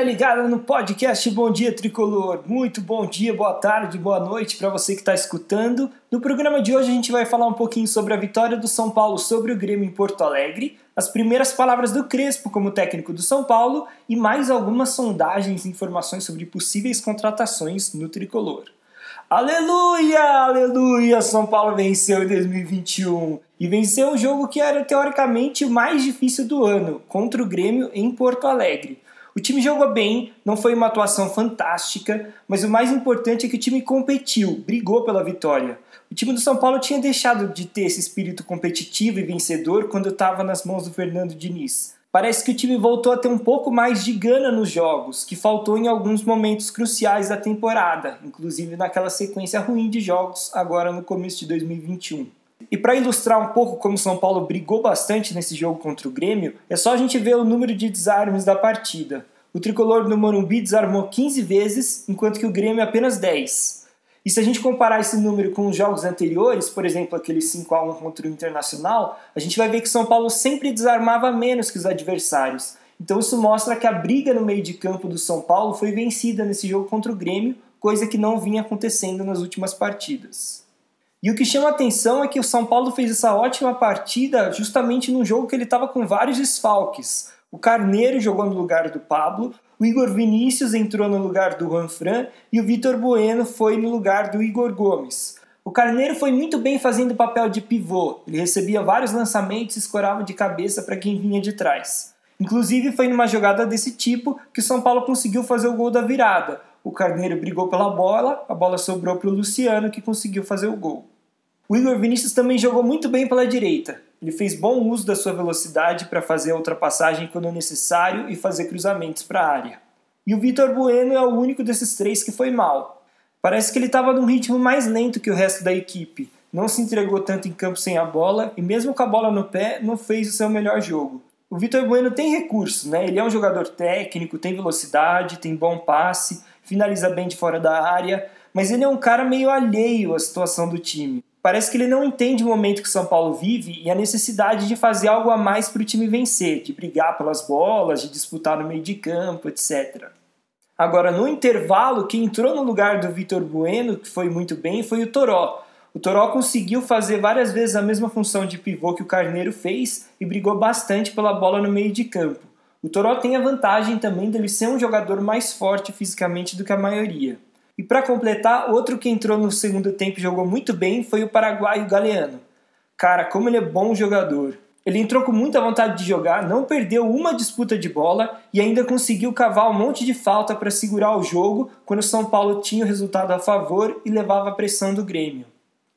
Galera ligada no podcast Bom Dia Tricolor, muito bom dia, boa tarde, boa noite para você que está escutando. No programa de hoje a gente vai falar um pouquinho sobre a vitória do São Paulo sobre o Grêmio em Porto Alegre, as primeiras palavras do Crespo como técnico do São Paulo e mais algumas sondagens e informações sobre possíveis contratações no Tricolor. Aleluia, aleluia, São Paulo venceu em 2021 e venceu um jogo que era teoricamente o mais difícil do ano, contra o Grêmio em Porto Alegre. O time jogou bem, não foi uma atuação fantástica, mas o mais importante é que o time competiu, brigou pela vitória. O time do São Paulo tinha deixado de ter esse espírito competitivo e vencedor quando estava nas mãos do Fernando Diniz. Parece que o time voltou a ter um pouco mais de gana nos jogos, que faltou em alguns momentos cruciais da temporada, inclusive naquela sequência ruim de jogos agora no começo de 2021. E para ilustrar um pouco como o São Paulo brigou bastante nesse jogo contra o Grêmio, é só a gente ver o número de desarmes da partida. O Tricolor no Morumbi desarmou 15 vezes, enquanto que o Grêmio apenas 10. E se a gente comparar esse número com os jogos anteriores, por exemplo, aquele 5-1 contra o Internacional, a gente vai ver que o São Paulo sempre desarmava menos que os adversários. Então isso mostra que a briga no meio de campo do São Paulo foi vencida nesse jogo contra o Grêmio, coisa que não vinha acontecendo nas últimas partidas. E o que chama a atenção é que o São Paulo fez essa ótima partida justamente num jogo que ele estava com vários desfalques. O Carneiro jogou no lugar do Pablo, o Igor Vinícius entrou no lugar do Juanfran e o Vitor Bueno foi no lugar do Igor Gomes. O Carneiro foi muito bem fazendo o papel de pivô, ele recebia vários lançamentos e escorava de cabeça para quem vinha de trás. Inclusive foi numa jogada desse tipo que o São Paulo conseguiu fazer o gol da virada. O Carneiro brigou pela bola, a bola sobrou para o Luciano, que conseguiu fazer o gol. O Igor Vinícius também jogou muito bem pela direita. Ele fez bom uso da sua velocidade para fazer a ultrapassagem quando necessário e fazer cruzamentos para a área. E o Vitor Bueno é o único desses três que foi mal. Parece que ele estava num ritmo mais lento que o resto da equipe. Não se entregou tanto em campo sem a bola e mesmo com a bola no pé, não fez o seu melhor jogo. O Vitor Bueno tem recursos, né? Ele é um jogador técnico, tem velocidade, tem bom passe, finaliza bem de fora da área, mas ele é um cara meio alheio à situação do time. Parece que ele não entende o momento que o São Paulo vive e a necessidade de fazer algo a mais para o time vencer, de brigar pelas bolas, de disputar no meio de campo, etc. Agora, no intervalo, quem entrou no lugar do Vitor Bueno, que foi muito bem, foi o Toró. O Toró conseguiu fazer várias vezes a mesma função de pivô que o Carneiro fez e brigou bastante pela bola no meio de campo. O Toró tem a vantagem também dele ser um jogador mais forte fisicamente do que a maioria. E para completar, outro que entrou no segundo tempo e jogou muito bem foi o paraguaio Galeano. Cara, como ele é bom jogador. Ele entrou com muita vontade de jogar, não perdeu uma disputa de bola e ainda conseguiu cavar um monte de falta para segurar o jogo quando o São Paulo tinha o resultado a favor e levava a pressão do Grêmio.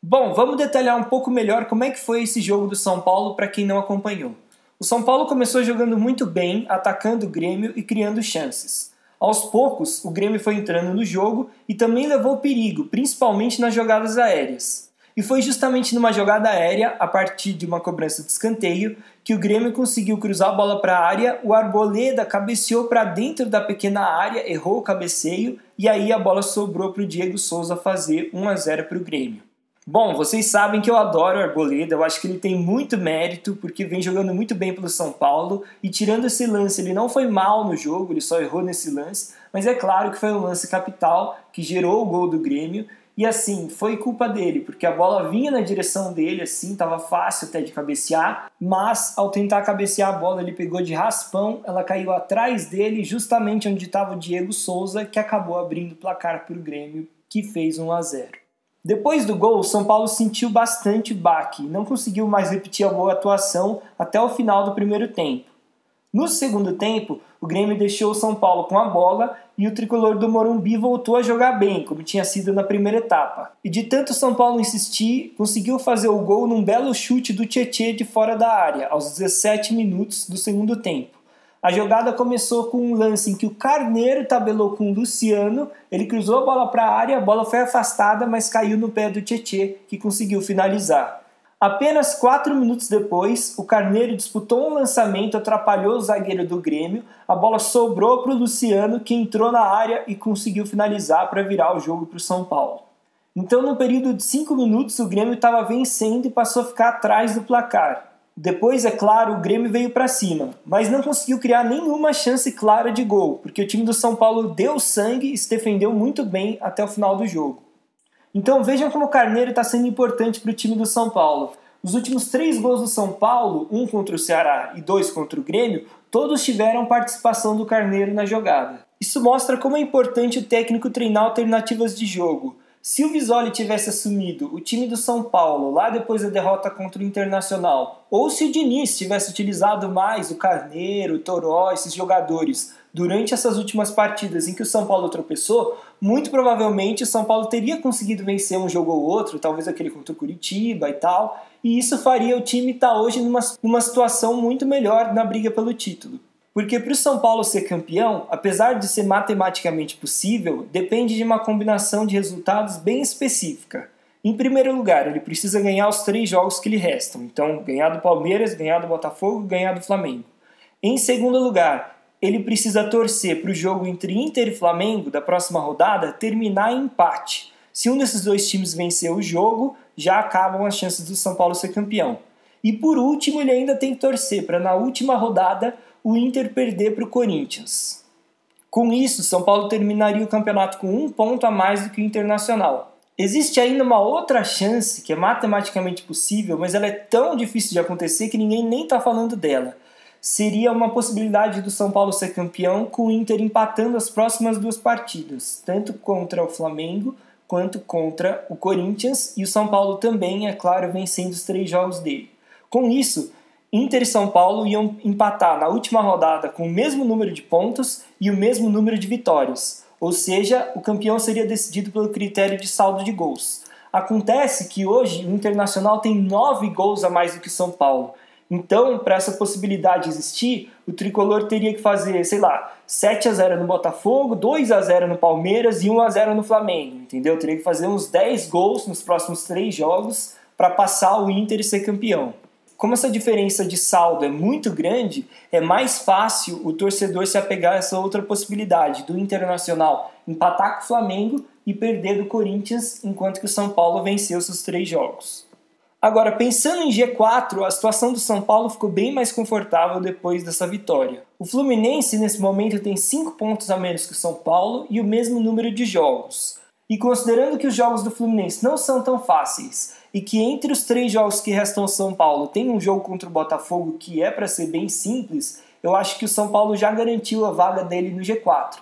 Bom, vamos detalhar um pouco melhor como é que foi esse jogo do São Paulo para quem não acompanhou. O São Paulo começou jogando muito bem, atacando o Grêmio e criando chances. Aos poucos, o Grêmio foi entrando no jogo e também levou perigo, principalmente nas jogadas aéreas. E foi justamente numa jogada aérea, a partir de uma cobrança de escanteio, que o Grêmio conseguiu cruzar a bola para a área, o Arboleda cabeceou para dentro da pequena área, errou o cabeceio e aí a bola sobrou para o Diego Souza fazer 1-0 para o Grêmio. Bom, vocês sabem que eu adoro o Arboleda, eu acho que ele tem muito mérito, porque vem jogando muito bem pelo São Paulo, e tirando esse lance, ele não foi mal no jogo, ele só errou nesse lance, mas é claro que foi um lance capital, que gerou o gol do Grêmio, e assim, foi culpa dele, porque a bola vinha na direção dele, assim, tava fácil até de cabecear, mas ao tentar cabecear a bola, ele pegou de raspão, ela caiu atrás dele, justamente onde estava o Diego Souza, que acabou abrindo o placar para o Grêmio, que fez 1-0. Depois do gol, o São Paulo sentiu bastante baque e não conseguiu mais repetir a boa atuação até o final do primeiro tempo. No segundo tempo, o Grêmio deixou o São Paulo com a bola e o Tricolor do Morumbi voltou a jogar bem, como tinha sido na primeira etapa. E de tanto o São Paulo insistir, conseguiu fazer o gol num belo chute do Tietê de fora da área, aos 17 minutos do segundo tempo. A jogada começou com um lance em que o Carneiro tabelou com o Luciano, ele cruzou a bola para a área, a bola foi afastada, mas caiu no pé do Tietê, que conseguiu finalizar. Apenas 4 minutos depois, o Carneiro disputou um lançamento, atrapalhou o zagueiro do Grêmio, a bola sobrou para o Luciano, que entrou na área e conseguiu finalizar para virar o jogo para o São Paulo. Então, no período de 5 minutos, o Grêmio estava vencendo e passou a ficar atrás do placar. Depois, é claro, o Grêmio veio para cima, mas não conseguiu criar nenhuma chance clara de gol, porque o time do São Paulo deu sangue e se defendeu muito bem até o final do jogo. Então vejam como o Carneiro está sendo importante para o time do São Paulo. Os últimos 3 gols do São Paulo, 1 contra o Ceará e 2 contra o Grêmio, todos tiveram participação do Carneiro na jogada. Isso mostra como é importante o técnico treinar alternativas de jogo. Se o Visoli tivesse assumido o time do São Paulo lá depois da derrota contra o Internacional, ou se o Diniz tivesse utilizado mais o Carneiro, o Toró, esses jogadores, durante essas últimas partidas em que o São Paulo tropeçou, muito provavelmente o São Paulo teria conseguido vencer um jogo ou outro, talvez aquele contra o Curitiba e tal, e isso faria o time estar hoje numa situação muito melhor na briga pelo título. Porque para o São Paulo ser campeão, apesar de ser matematicamente possível, depende de uma combinação de resultados bem específica. Em primeiro lugar, ele precisa ganhar os 3 jogos que lhe restam. Então, ganhar do Palmeiras, ganhar do Botafogo, ganhar do Flamengo. Em segundo lugar, ele precisa torcer para o jogo entre Inter e Flamengo, da próxima rodada, terminar em empate. Se um desses 2 times vencer o jogo, já acabam as chances do São Paulo ser campeão. E por último, ele ainda tem que torcer para, na última rodada, o Inter perder para o Corinthians. Com isso, São Paulo terminaria o campeonato com 1 ponto a mais do que o Internacional. Existe ainda uma outra chance, que é matematicamente possível, mas ela é tão difícil de acontecer que ninguém nem está falando dela. Seria uma possibilidade do São Paulo ser campeão com o Inter empatando as próximas 2 partidas, tanto contra o Flamengo quanto contra o Corinthians, e o São Paulo também, é claro, vencendo os 3 jogos dele. Com isso, Inter e São Paulo iam empatar na última rodada com o mesmo número de pontos e o mesmo número de vitórias, ou seja, o campeão seria decidido pelo critério de saldo de gols. Acontece que hoje o Internacional tem 9 gols a mais do que o São Paulo, então para essa possibilidade existir, o Tricolor teria que fazer, sei lá, 7-0 no Botafogo, 2-0 no Palmeiras e 1-0 no Flamengo, entendeu? Teria que fazer uns 10 gols nos próximos 3 jogos para passar o Inter e ser campeão. Como essa diferença de saldo é muito grande, é mais fácil o torcedor se apegar a essa outra possibilidade do Internacional empatar com o Flamengo e perder do Corinthians, enquanto que o São Paulo venceu seus 3 jogos. Agora, pensando em G4, a situação do São Paulo ficou bem mais confortável depois dessa vitória. O Fluminense, nesse momento, tem 5 pontos a menos que o São Paulo e o mesmo número de jogos. E considerando que os jogos do Fluminense não são tão fáceis e que entre os 3 jogos que restam ao São Paulo tem um jogo contra o Botafogo que é para ser bem simples, eu acho que o São Paulo já garantiu a vaga dele no G4.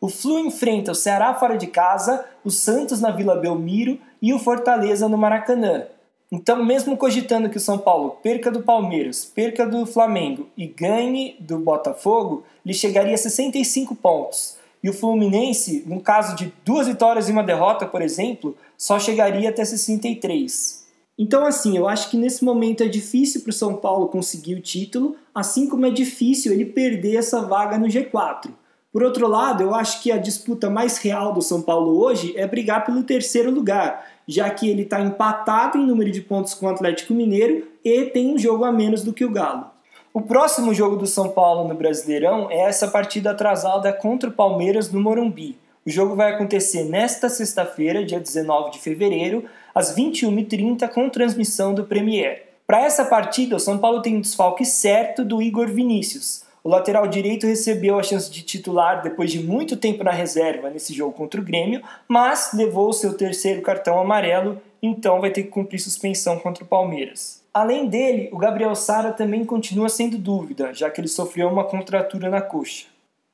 O Flu enfrenta o Ceará fora de casa, o Santos na Vila Belmiro e o Fortaleza no Maracanã. Então, mesmo cogitando que o São Paulo perca do Palmeiras, perca do Flamengo e ganhe do Botafogo, ele chegaria a 65 pontos. E o Fluminense, no caso de 2 vitórias e 1 derrota, por exemplo, só chegaria até 63. Então, assim, eu acho que nesse momento é difícil para o São Paulo conseguir o título, assim como é difícil ele perder essa vaga no G4. Por outro lado, eu acho que a disputa mais real do São Paulo hoje é brigar pelo 3º lugar, já que ele está empatado em número de pontos com o Atlético Mineiro e tem um jogo a menos do que o Galo. O próximo jogo do São Paulo no Brasileirão é essa partida atrasada contra o Palmeiras no Morumbi. O jogo vai acontecer nesta sexta-feira, dia 19 de fevereiro, às 21h30, com transmissão do Premier. Para essa partida, o São Paulo tem um desfalque certo do Igor Vinícius. O lateral direito recebeu a chance de titular depois de muito tempo na reserva nesse jogo contra o Grêmio, mas levou o seu 3º cartão amarelo, então vai ter que cumprir suspensão contra o Palmeiras. Além dele, o Gabriel Sara também continua sendo dúvida, já que ele sofreu uma contratura na coxa.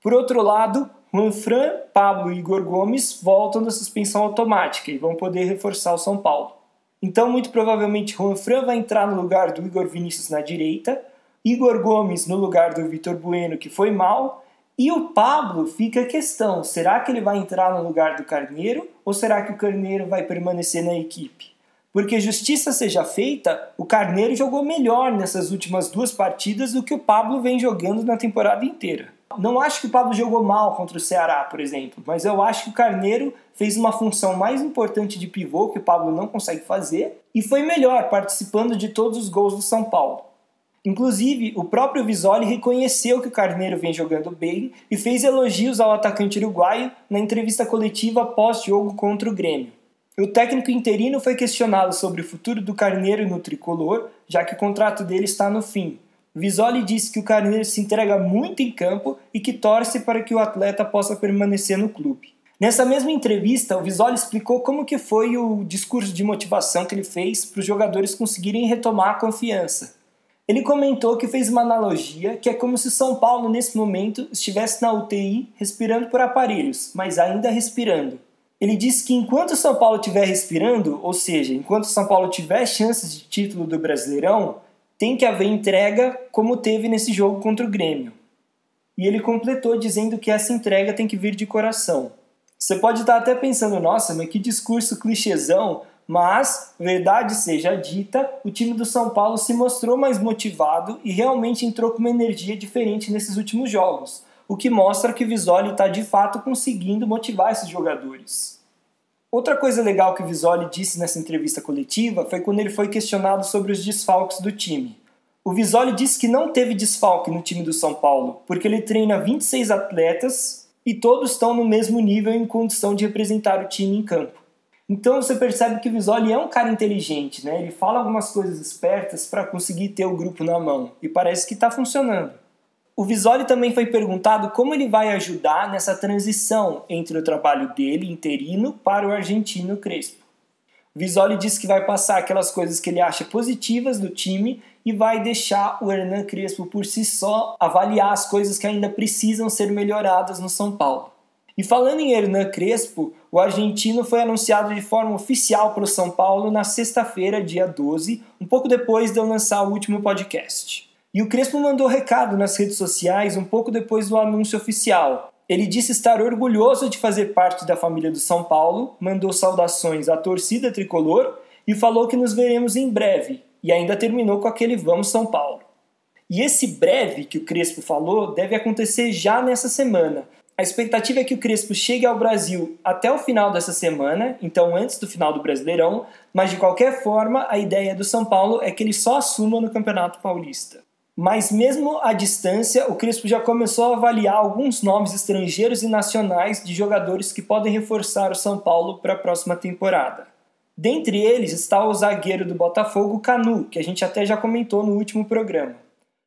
Por outro lado, Juanfran, Pablo e Igor Gomes voltam da suspensão automática e vão poder reforçar o São Paulo. Então, muito provavelmente, Juanfran vai entrar no lugar do Igor Vinícius na direita, Igor Gomes no lugar do Vitor Bueno, que foi mal, e o Pablo fica a questão, será que ele vai entrar no lugar do Carneiro ou será que o Carneiro vai permanecer na equipe? Porque, justiça seja feita, o Carneiro jogou melhor nessas últimas 2 partidas do que o Pablo vem jogando na temporada inteira. Não acho que o Pablo jogou mal contra o Ceará, por exemplo, mas eu acho que o Carneiro fez uma função mais importante de pivô que o Pablo não consegue fazer e foi melhor participando de todos os gols do São Paulo. Inclusive, o próprio Visoli reconheceu que o Carneiro vem jogando bem e fez elogios ao atacante uruguaio na entrevista coletiva pós-jogo contra o Grêmio. O técnico interino foi questionado sobre o futuro do Carneiro no Tricolor, já que o contrato dele está no fim. Visoli disse que o Carneiro se entrega muito em campo e que torce para que o atleta possa permanecer no clube. Nessa mesma entrevista, o Visoli explicou como que foi o discurso de motivação que ele fez para os jogadores conseguirem retomar a confiança. Ele comentou que fez uma analogia que é como se o São Paulo, nesse momento, estivesse na UTI respirando por aparelhos, mas ainda respirando. Ele disse que enquanto o São Paulo estiver respirando, ou seja, enquanto o São Paulo tiver chances de título do Brasileirão, tem que haver entrega como teve nesse jogo contra o Grêmio. E ele completou dizendo que essa entrega tem que vir de coração. Você pode estar até pensando, nossa, mas que discurso clichêzão, mas, verdade seja dita, o time do São Paulo se mostrou mais motivado e realmente entrou com uma energia diferente nesses últimos jogos, o que mostra que o Visoli está de fato conseguindo motivar esses jogadores. Outra coisa legal que o Visoli disse nessa entrevista coletiva foi quando ele foi questionado sobre os desfalques do time. O Visoli disse que não teve desfalque no time do São Paulo, porque ele treina 26 atletas e todos estão no mesmo nível em condição de representar o time em campo. Então você percebe que o Visoli é um cara inteligente, né? Ele fala algumas coisas espertas para conseguir ter o grupo na mão, e parece que está funcionando. O Visoli também foi perguntado como ele vai ajudar nessa transição entre o trabalho dele, interino, para o argentino Crespo. O Visoli disse que vai passar aquelas coisas que ele acha positivas do time e vai deixar o Hernan Crespo por si só avaliar as coisas que ainda precisam ser melhoradas no São Paulo. E falando em Hernan Crespo, o argentino foi anunciado de forma oficial para o São Paulo na sexta-feira, dia 12, um pouco depois de eu lançar o último podcast. E o Crespo mandou recado nas redes sociais um pouco depois do anúncio oficial. Ele disse estar orgulhoso de fazer parte da família do São Paulo, mandou saudações à torcida tricolor e falou que nos veremos em breve. E ainda terminou com aquele "Vamos São Paulo". E esse breve que o Crespo falou deve acontecer já nessa semana. A expectativa é que o Crespo chegue ao Brasil até o final dessa semana, então antes do final do Brasileirão, mas de qualquer forma a ideia do São Paulo é que ele só assuma no Campeonato Paulista. Mas mesmo à distância, o Crespo já começou a avaliar alguns nomes estrangeiros e nacionais de jogadores que podem reforçar o São Paulo para a próxima temporada. Dentre eles está o zagueiro do Botafogo, Canu, que a gente até já comentou no último programa.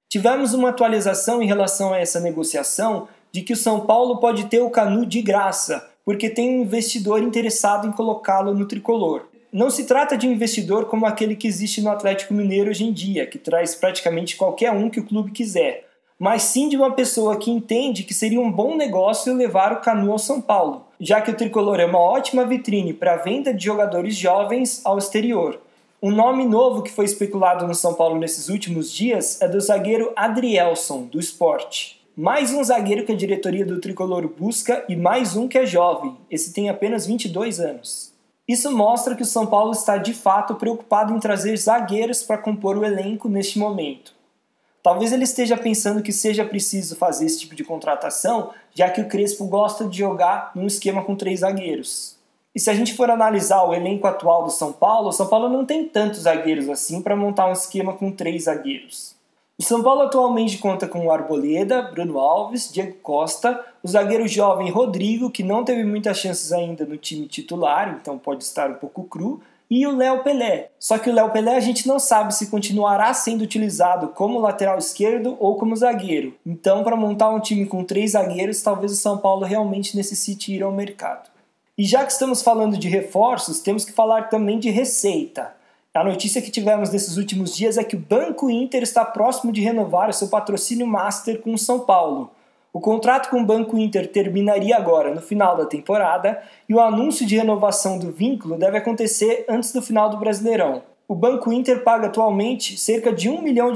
Tivemos uma atualização em relação a essa negociação de que o São Paulo pode ter o Canu de graça, porque tem um investidor interessado em colocá-lo no tricolor. Não se trata de um investidor como aquele que existe no Atlético Mineiro hoje em dia, que traz praticamente qualquer um que o clube quiser, mas sim de uma pessoa que entende que seria um bom negócio levar o Canu ao São Paulo, já que o tricolor é uma ótima vitrine para a venda de jogadores jovens ao exterior. Um nome novo que foi especulado no São Paulo nesses últimos dias é do zagueiro Adrielson, do Sport. Mais um zagueiro que a diretoria do tricolor busca e mais um que é jovem, esse tem apenas 22 anos. Isso mostra que o São Paulo está de fato preocupado em trazer zagueiros para compor o elenco neste momento. Talvez ele esteja pensando que seja preciso fazer esse tipo de contratação, já que o Crespo gosta de jogar num esquema com 3 zagueiros. E se a gente for analisar o elenco atual do São Paulo, o São Paulo não tem tantos zagueiros assim para montar um esquema com 3 zagueiros. O São Paulo atualmente conta com o Arboleda, Bruno Alves, Diego Costa, o zagueiro jovem Rodrigo, que não teve muitas chances ainda no time titular, então pode estar um pouco cru, e o Léo Pelé. Só que o Léo Pelé a gente não sabe se continuará sendo utilizado como lateral esquerdo ou como zagueiro. Então, para montar um time com 3 zagueiros, talvez o São Paulo realmente necessite ir ao mercado. E já que estamos falando de reforços, temos que falar também de receita. A notícia que tivemos nesses últimos dias é que o Banco Inter está próximo de renovar o seu patrocínio master com o São Paulo. O contrato com o Banco Inter terminaria agora, no final da temporada, e o anúncio de renovação do vínculo deve acontecer antes do final do Brasileirão. O Banco Inter paga atualmente cerca de R$1 milhão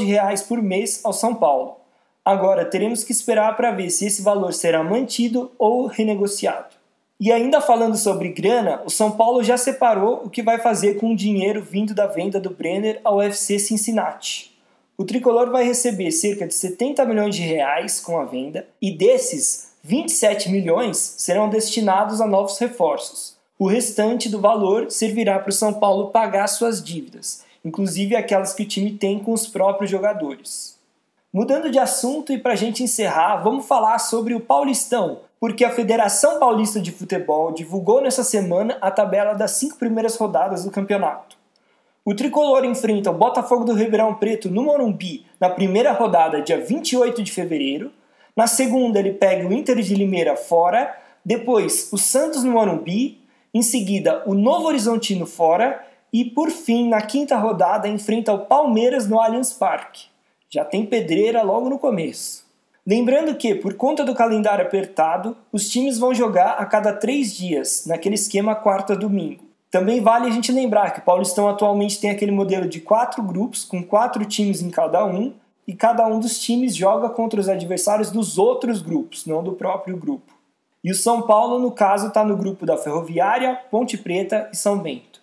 por mês ao São Paulo. Agora teremos que esperar para ver se esse valor será mantido ou renegociado. E ainda falando sobre grana, o São Paulo já separou o que vai fazer com o dinheiro vindo da venda do Brenner ao UFC Cincinnati. O tricolor vai receber cerca de R$70 milhões com a venda e desses, R$27 milhões serão destinados a novos reforços. O restante do valor servirá para o São Paulo pagar suas dívidas, inclusive aquelas que o time tem com os próprios jogadores. Mudando de assunto e para a gente encerrar, vamos falar sobre o Paulistão, porque a Federação Paulista de Futebol divulgou nessa semana a tabela das 5 primeiras rodadas do campeonato. O Tricolor enfrenta o Botafogo do Ribeirão Preto no Morumbi na primeira rodada, dia 28 de fevereiro. Na segunda, ele pega o Inter de Limeira fora, depois o Santos no Morumbi, em seguida o Novo Horizontino fora e, por fim, na quinta rodada, enfrenta o Palmeiras no Allianz Parque. Já tem pedreira logo no começo. Lembrando que, por conta do calendário apertado, os times vão jogar a cada 3 dias, naquele esquema quarta-domingo. Também vale a gente lembrar que o Paulistão atualmente tem aquele modelo de 4 grupos, com 4 times em cada um, e cada um dos times joga contra os adversários dos outros grupos, não do próprio grupo. E o São Paulo, no caso, está no grupo da Ferroviária, Ponte Preta e São Bento.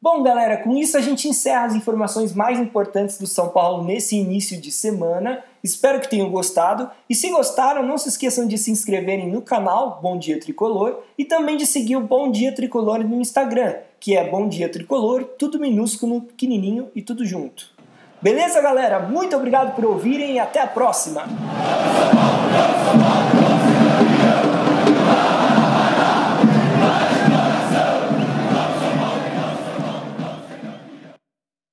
Bom, galera, com isso a gente encerra as informações mais importantes do São Paulo nesse início de semana. Espero que tenham gostado. E se gostaram, não se esqueçam de se inscreverem no canal Bom Dia Tricolor e também de seguir o Bom Dia Tricolor no Instagram, que é Bom Dia Tricolor, tudo minúsculo, pequenininho e tudo junto. Beleza, galera? Muito obrigado por ouvirem e até a próxima!